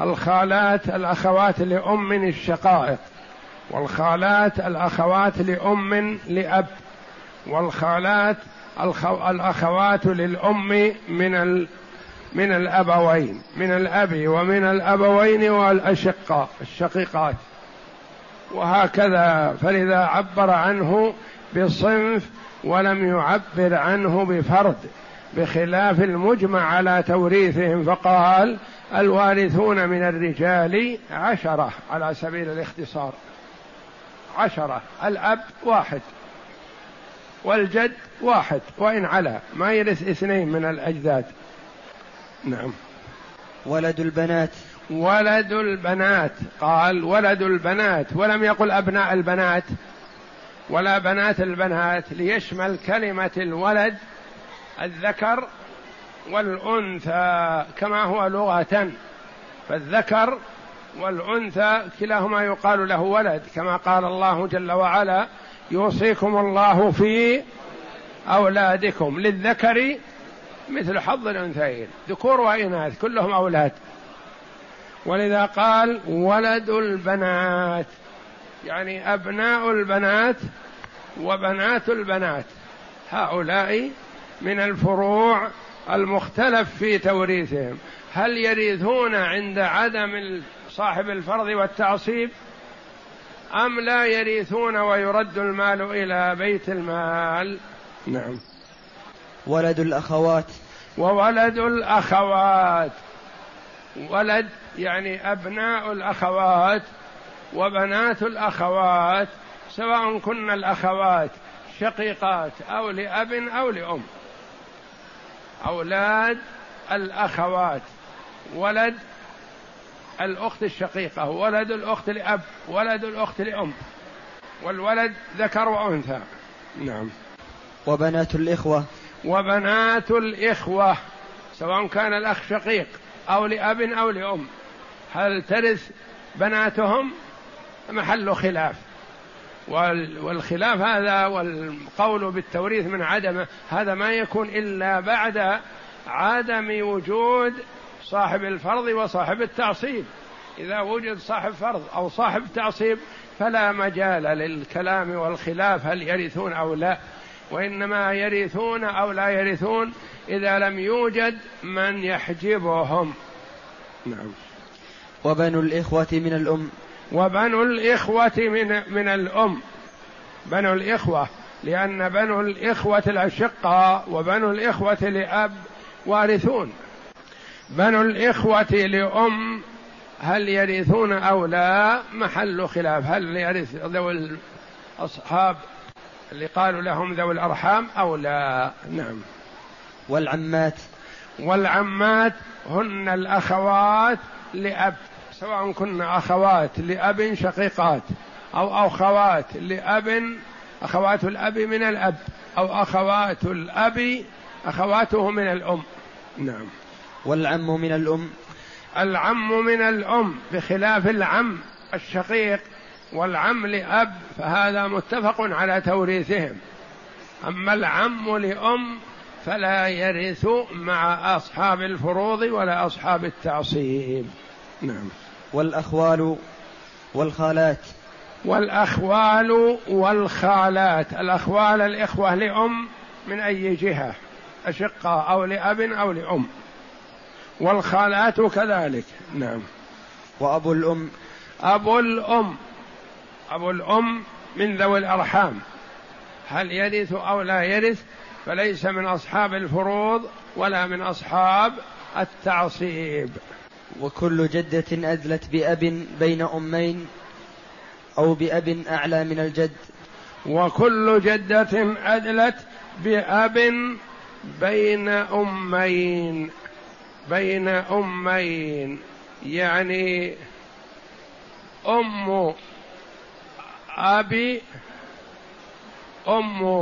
الخالات الأخوات لأم الشقائق، والخالات الأخوات لأم لأب، والخالات الأخوات للأم من الأبوين، من الأب ومن الأبوين، والأشقاء الشقيقات، وهكذا. فلذا عبر عنه بصنف ولم يعبر عنه بفرد، بخلاف المجمع على توريثهم، فقال الوارثون من الرجال 10 على سبيل الاختصار، 10، الأب 1 والجد 1، وإن علا ما يرث 2 من الأجداد. نعم. ولد البنات، ولد البنات، قال ولد البنات ولم يقل أبناء البنات ولا بنات البنات، ليشمل كلمة الولد الذكر والأنثى كما هو لغة، فالذكر والأنثى كلاهما يقال له ولد، كما قال الله جل وعلا يوصيكم الله في أولادكم للذكر مثل حظ الأنثيين، ذكور وإناث كلهم أولاد. ولذا قال ولد البنات يعني أبناء البنات وبنات البنات، هؤلاء من الفروع المختلف في توريثهم، هل يرثون عند عدم صاحب الفرض والتعصيب أم لا يرثون ويرد المال إلى بيت المال؟ نعم. ولد الأخوات، وولد الأخوات، ولد يعني أبناء الأخوات وبنات الأخوات، سواء كن الأخوات شقيقات أو لأب أو لأم، أولاد الأخوات، ولد الأخت الشقيقة، ولد الأخت لأب، ولد الأخت لأم، والولد ذكر وأنثى. نعم. وبنات الإخوة، وبنات الإخوة سواء كان الأخ شقيق أو لأب أو لأم، هل ترث بناتهم؟ محل خلاف، والخلاف هذا والقول بالتوريث من عدمه هذا ما يكون إلا بعد عدم وجود صاحب الفرض وصاحب التعصيب، إذا وجد صاحب فرض أو صاحب تعصيب فلا مجال للكلام والخلاف هل يرثون أو لا، وإنما يرثون أو لا يرثون إذا لم يوجد من يحجبهم. نعم. وبنو الإخوة من الأم، وبنو الإخوة من الأم، بنو الإخوة، لأن بنو الإخوة الأشقاء وبنو الإخوة لأب وارثون، بنو الإخوة لأم هل يرثون أو لا محل خلاف، هل يرث ذوي الأصحاب اللي قالوا لهم ذوي الأرحام أو لا. نعم. والعمات، والعمات هن الأخوات لأب، سواء كن أخوات لأب شقيقات أو أخوات لأب، أخوات الأب من الأب، أو أخوات الأب أخواته من الأم. نعم. والعم من الأم، العم من الأم بخلاف العم الشقيق والعم لأب فهذا متفق على توريثهم، أما العم لأم فلا يرث مع أصحاب الفروض ولا أصحاب التعصيب. نعم. والأخوال والخالات، والأخوال والخالات، الأخوال الإخوة لأم من أي جهة، أشقاء أو لأب أو لأم، والخالات كذلك. نعم. وأبو الأم، أبو الأم، أبو الأم من ذوي الأرحام هل يرث أو لا يرث؟ فليس من أصحاب الفروض ولا من أصحاب التعصيب. وكل جدة أدلت بأب بين أمين أو بأب أعلى من الجد، وكل جدة أدلت بأب بين أمين، بين أمين يعني أم أبي أم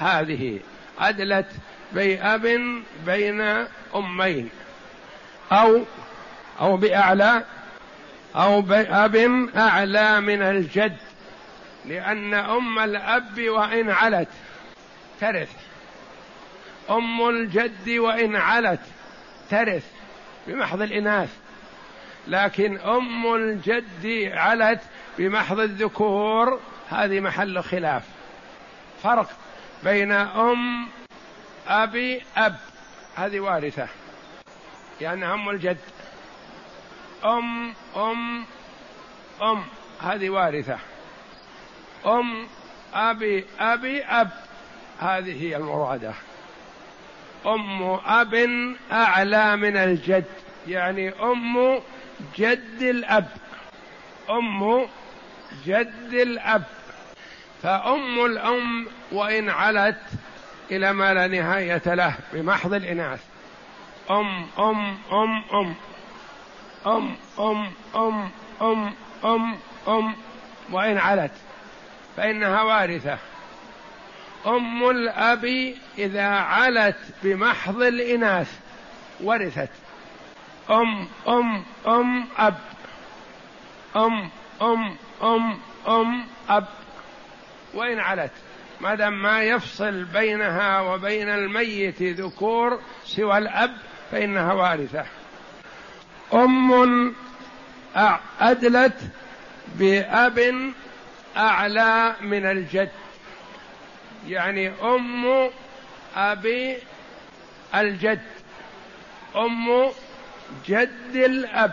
هذه أدلت بأب بين أمين أو بأعلى، أو بأب أعلى من الجد، لأن أم الأب وإن علت ترث، أم الجد وإن علت ترث بمحض الإناث، لكن أم الجد علت بمحض الذكور، هذه محل خلاف، فرق بين أم أبي أب هذه وارثة يعني أم الجد، أم أم أم هذه وارثة، أم أبي أبي أب هذه هي المرادة، أم أب أعلى من الجد يعني أم جد الأب، أم جد الأب، فأم الأم وإن علت إلى ما لا نهاية له بمحض الإناث، أم أم أم أم أم أم أم أم أم أم وإن علت فإنها وارثة. أم الأب إذا علت بمحض الإناث ورثت، أم أم أم أب، أم أم أم أم أب وإن علت، ما دام ما يفصل بينها وبين الميت ذكور سوى الأب فإنها وارثة. أم أدلت بأب أعلى من الجد يعني أم أبي الجد، أم جد الأب،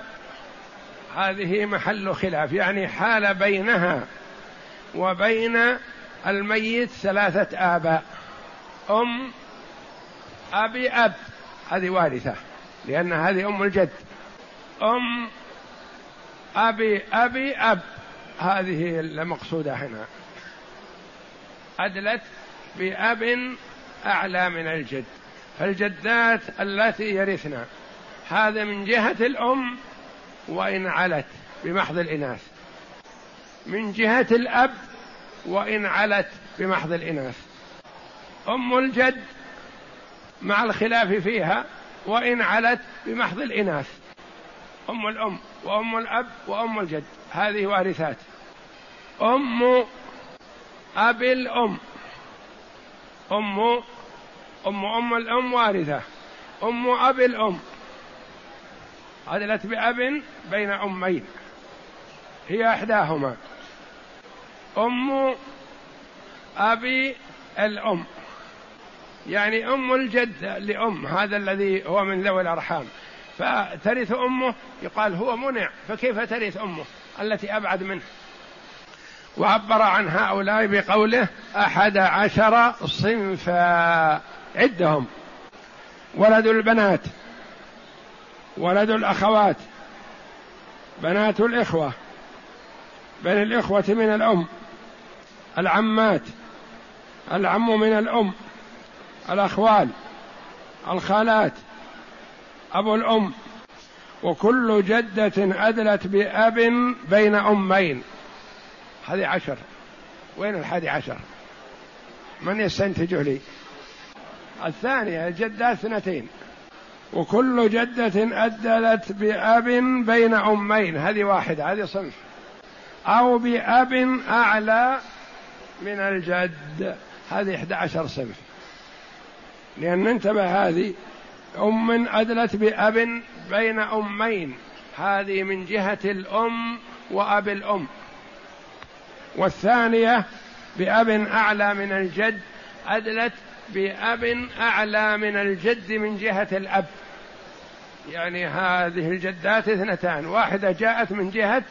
هذه محل خلاف، يعني حال بينها وبين الميت ثلاثة آباء. أم أبي أب هذه وارثة لأن هذه أم الجد، أم أبي أبي أب هذه المقصودة هنا، أدلت بأب أعلى من الجد. فالجدات التي يرثنا هذا من جهة الأم وإن علت بمحض الإناث، من جهة الأب وإن علت بمحض الإناث. أم الجد مع الخلاف فيها وإن علت بمحض الإناث، أم الأم وأم الأب وأم الجد هذه وارثات. أم أبي الأم، أم أم أم الأم وارثة، أم أبي الأم عدلت بأب بين أمين هي إحداهما، أم أبي الأم يعني أم الجد لأم هذا الذي هو من ذوي الأرحام، فترث أمه، يقال هو منع فكيف ترث أمه التي أبعد منه. وعبر عن هؤلاء بقوله 11 صنفا، عدهم: ولد البنات، ولد الأخوات، بنات الإخوة، بني الإخوة من الأم، العمات، العم من الأم، الأخوال، الخالات، أبو الأم، وكل جدة أدلت بأب بين أمين. هذه 10، وين 11؟ من يستنتجه لي؟ الثانية الجدة 2، وكل جدة أدلت بأب بين أمين، هذه 1، هذه صنف، أو بأب أعلى من الجد، هذه 11 صنف. لأن انتبه، هذه أم أدلت بأب بين أمين، هذه من جهة الأم وأب الأم، والثانية بأب أعلى من الجد أدلت بأب أعلى من الجد من جهة الأب، يعني هذه الجدات 2، 1 جاءت من جهة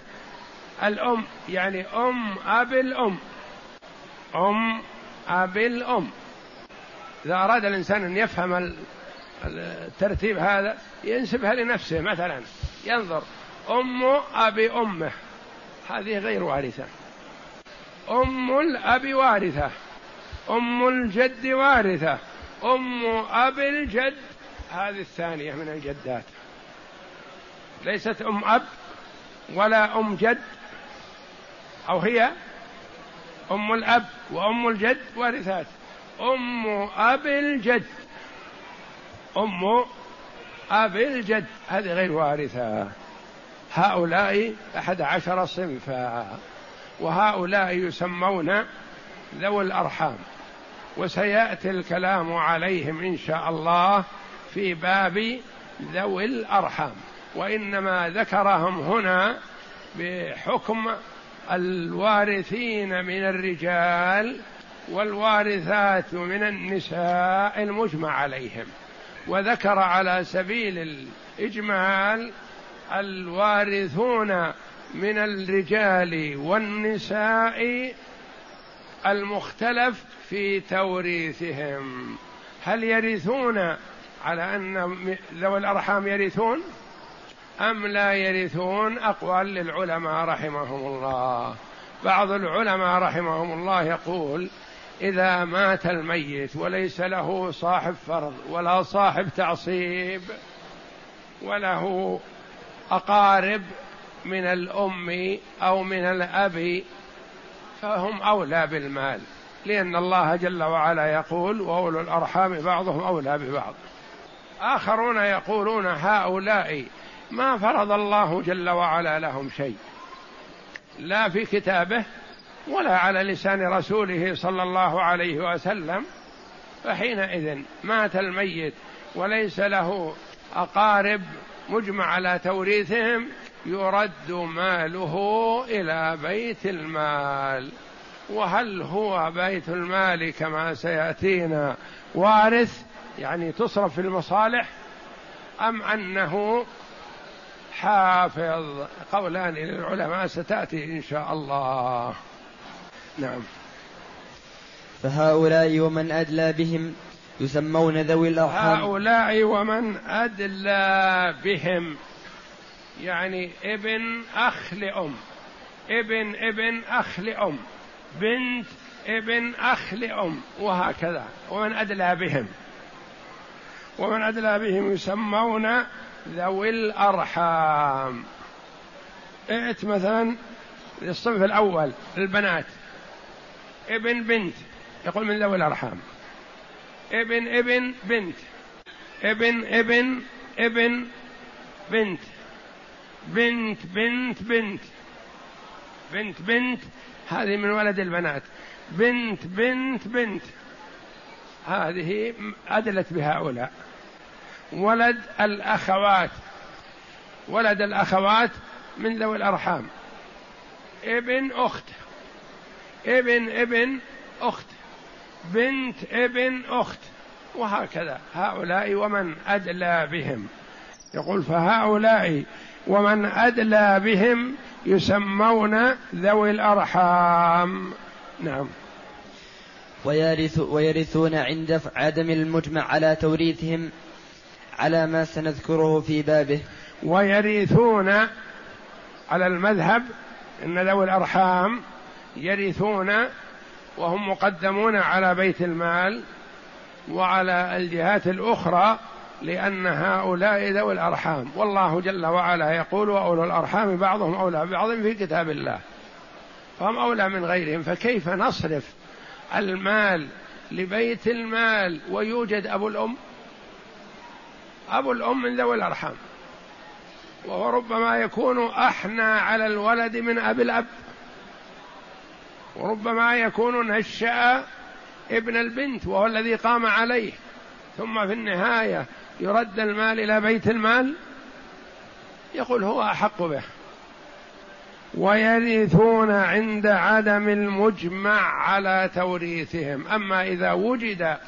الأم يعني أم أبي الأم، أم أبي الأم. إذا أراد الإنسان أن يفهم الترتيب هذا ينسبها لنفسه، مثلا ينظر أم أبي أمه هذه غير وارثة، أم الأب وارثة، أم الجد وارثة، أم أبي الجد هذه الثانية من الجدات، ليست أم أب ولا أم جد، أو هي أم الأب وأم الجد وارثات، أم أبي الجد، أم أبي الجد هذه غير وارثة. هؤلاء 11 صنفا، وهؤلاء يسمون ذوي الأرحام. وسيأتي الكلام عليهم إن شاء الله في باب ذوي الأرحام، وإنما ذكرهم هنا بحكم الوارثين من الرجال والوارثات من النساء المجمع عليهم، وذكر على سبيل الإجمال الوارثون من الرجال والنساء المختلف في توريثهم. هل يرثون على أن ذوي الأرحام يرثون أم لا يرثون؟ أقوال للعلماء رحمهم الله. بعض العلماء رحمهم الله يقول إذا مات الميت وليس له صاحب فرض ولا صاحب تعصيب وله أقارب من الأم أو من الأب فهم أولى بالمال، لأن الله جل وعلا يقول وأولو الأرحام بعضهم أولى ببعض. آخرون يقولون هؤلاء ما فرض الله جل وعلا لهم شيء، لا في كتابه ولا على لسان رسوله صلى الله عليه وسلم، فحينئذ مات الميت وليس له أقارب مجمع على توريثهم يرد ماله إلى بيت المال. وهل هو بيت المال كما سيأتينا وارث يعني تصرف في المصالح أم أنه حافظ؟ قولان للعلماء ستأتي إن شاء الله. نعم. فهؤلاء ومن أدلى بهم يسمون ذوي الأرحام. هؤلاء ومن أدلى بهم يعني ابن أخ لأم، ابن أخ لأم، بنت ابن أخ لأم، وهكذا. ومن أدلى بهم يسمون ذوي الأرحام. ائت مثلا للصنف الأول البنات، ابن بنت يقول من ذوي الأرحام، ابن بنت، ابن بنت، بنت هذه من ولد البنات، بنت هذه أدلت بهؤلاء. ولد الأخوات، من ذوي الأرحام، ابن أخت، ابن أخت، بنت ابن أخت، وهكذا. هؤلاء ومن أدلى بهم. يقول فهؤلاء ومن أدلى بهم يسمون ذوي الأرحام. نعم. ويرثون عند عدم المجمع على توريثهم على ما سنذكره في بابه. ويرثون على المذهب إن ذوي الأرحام يرثون وهم مقدمون على بيت المال وعلى الجهات الأخرى، لأن هؤلاء ذوي الأرحام، والله جل وعلا يقول وأولو الأرحام بعضهم أولى ببعض في كتاب الله، فهم أولى من غيرهم. فكيف نصرف المال لبيت المال ويوجد أبو الأم؟ أبو الأم من ذوي الأرحام، وهو ربما يكون أحنى على الولد من أبي الأب، وربما يكون نشأ ابن البنت وهو الذي قام عليه، ثم في النهاية يرد المال إلى بيت المال. يقول هو أحق به. ويرثون عند عدم المجمع على توريثهم. أما إذا وجد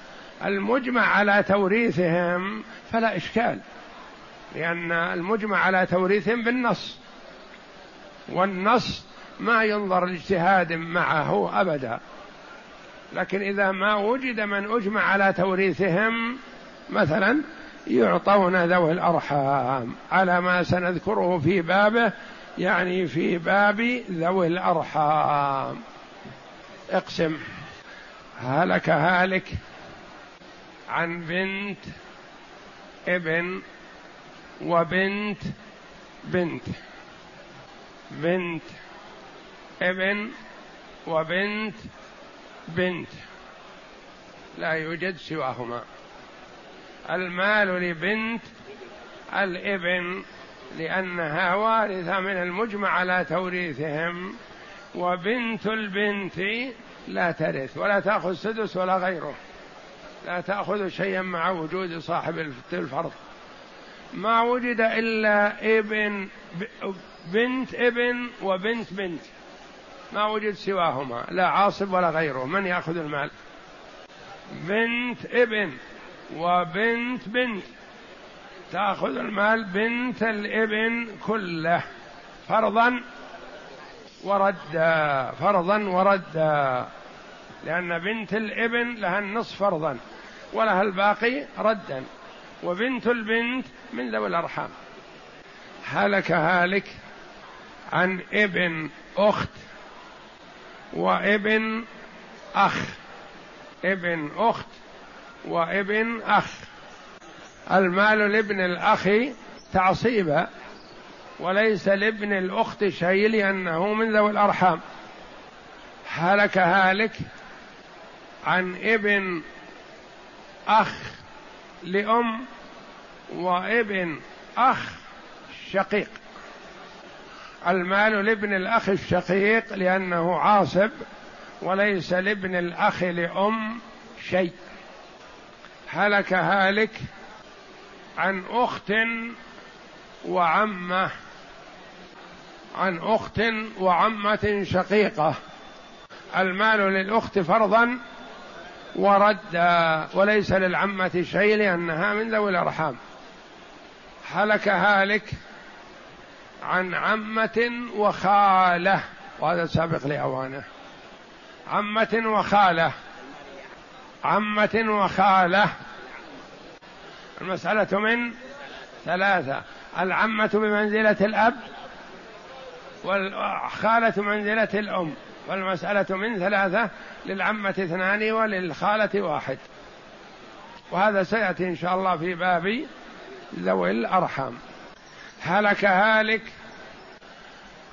المجمع على توريثهم فلا إشكال، لأن المجمع على توريثهم بالنص، والنص ما ينظر لاجتهاد معه أبدا. لكن إذا ما وجد من أجمع على توريثهم مثلا يعطون ذوي الأرحام على ما سنذكره في بابه، يعني في باب ذوي الأرحام. اقسم. هلك عن بنت ابن وبنت بنت، بنت ابن وبنت بنت، لا يوجد سواهما. المال لبنت الابن لأنها وارثة من المجمع على توريثهم، وبنت البنت لا ترث ولا تأخذ سدس ولا غيره، لا تأخذ شيئا مع وجود صاحب الفرض. ما وجد إلا ابن بنت ابن وبنت بنت، ما وجد سواهما، لا عاصب ولا غيره. من يأخذ المال؟ بنت ابن وبنت بنت تأخذ المال بنت الابن كله فرضا وردا، فرضا وردا، لأن بنت الابن لها النصف فرضا ولها الباقي ردا، وبنت البنت من ذوي الأرحام. هلك هالك عن ابن أخت وابن أخ، ابن أخت وابن أخ، المال لابن الأخ تعصيبا، وليس لابن الأخت شيء لأنه من ذوي الأرحام. هلك هالك عن ابن أخ لأم وابن أخ شقيق، المال لابن الأخ الشقيق لأنه عاصب، وليس لابن الأخ لأم شيء. هلك هالك عن أخت وعمة، عن أخت وعمة شقيقة، المال للأخت فرضا وردا، وليس للعمة شيء لأنها من ذوي الأرحام. هلك هالك عن عمة وخالة، وهذا سابق لأوانه. عمة وخالة، عمة وخالة، المسألة من ثلاثة. العمة بمنزلة الأب، والخالة منزلة الأم، والمسألة من ثلاثة، للعمة اثنان وللخالة واحد. وهذا سيأتي إن شاء الله في باب ذوي الأرحام. هلك هالك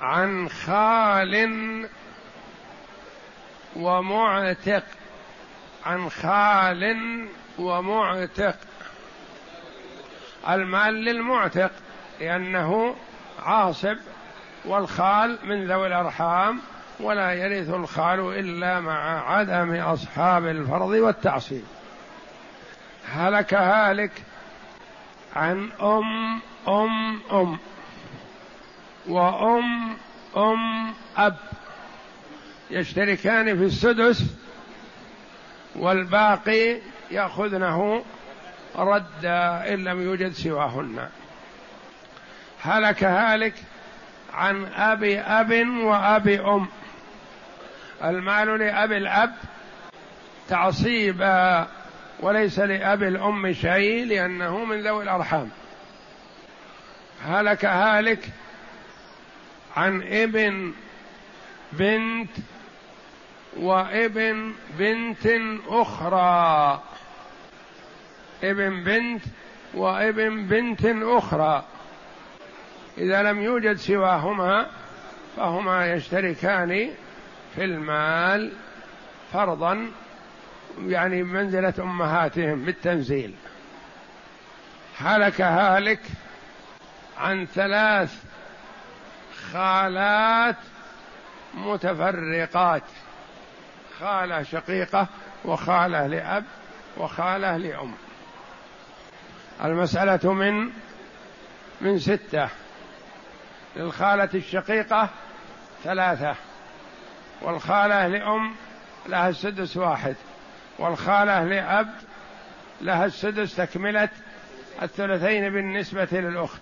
عن خال ومعتق، عن خال ومعتق، المال للمعتق لأنه عاصب، والخال من ذوي الأرحام، ولا يرث الخال إلا مع عدم أصحاب الفرض والتعصيب. هلك هالك عن أم أم أم وأم أم أب، يشتركان في السدس والباقي يأخذنه ردا إن لم يوجد سواهن. هلك هالك عن أبي أب وأبي أم، المال لأبي الأب تعصيبا، وليس لأبي الأم شيء لأنه من ذوي الأرحام. هلك هالك عن ابن بنت وابن بنت أخرى، ابن بنت وابن بنت أخرى، إذا لم يوجد سواهما فهما يشتركان في المال فرضا، يعني بمنزلة أمهاتهم بالتنزيل. هلك هالك عن ثلاث خالات متفرقات، خالة شقيقة وخالة لأب وخالة لأم، المسألة من ستة، للخالة الشقيقة ثلاثة، والخالة لأم لها السدس واحد، والخالة لأب لها السدس تكملة الثلثين بالنسبة للأخت،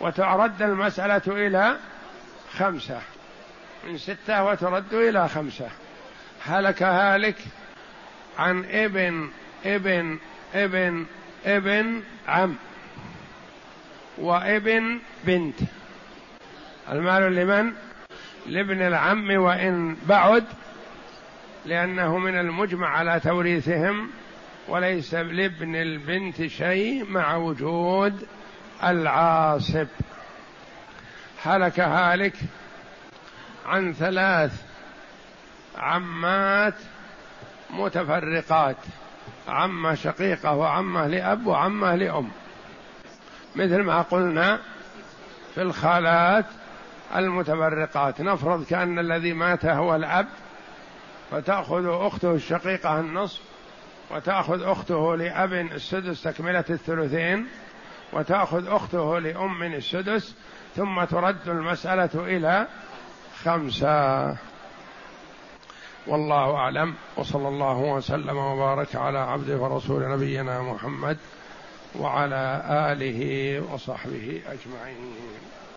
وتعرض المسألة إلى خمسة، من ستة وترد إلى خمسة. هلك هالك عن ابن ابن ابن ابن عم وابن بنت، المال لمن؟ لابن العم وإن بعد، لأنه من المجمع على توريثهم، وليس لابن البنت شيء مع وجود العاصب. هلك هالك عن ثلاث عمات متفرقات، عمة شقيقة وعمة لأب وعمة لأم، مثل ما قلنا في الخالات المتبرقات. نفرض كأن الذي مات هو الأب، فتأخذ أخته الشقيقة النصف، وتأخذ أخته لأب السدس تكملة الثلثين، وتأخذ أخته لأم السدس، ثم ترد المسألة إلى 5. والله أعلم، وصلى الله وسلم وبارك على عبده ورسول نبينا محمد وعلى آله وصحبه أجمعين.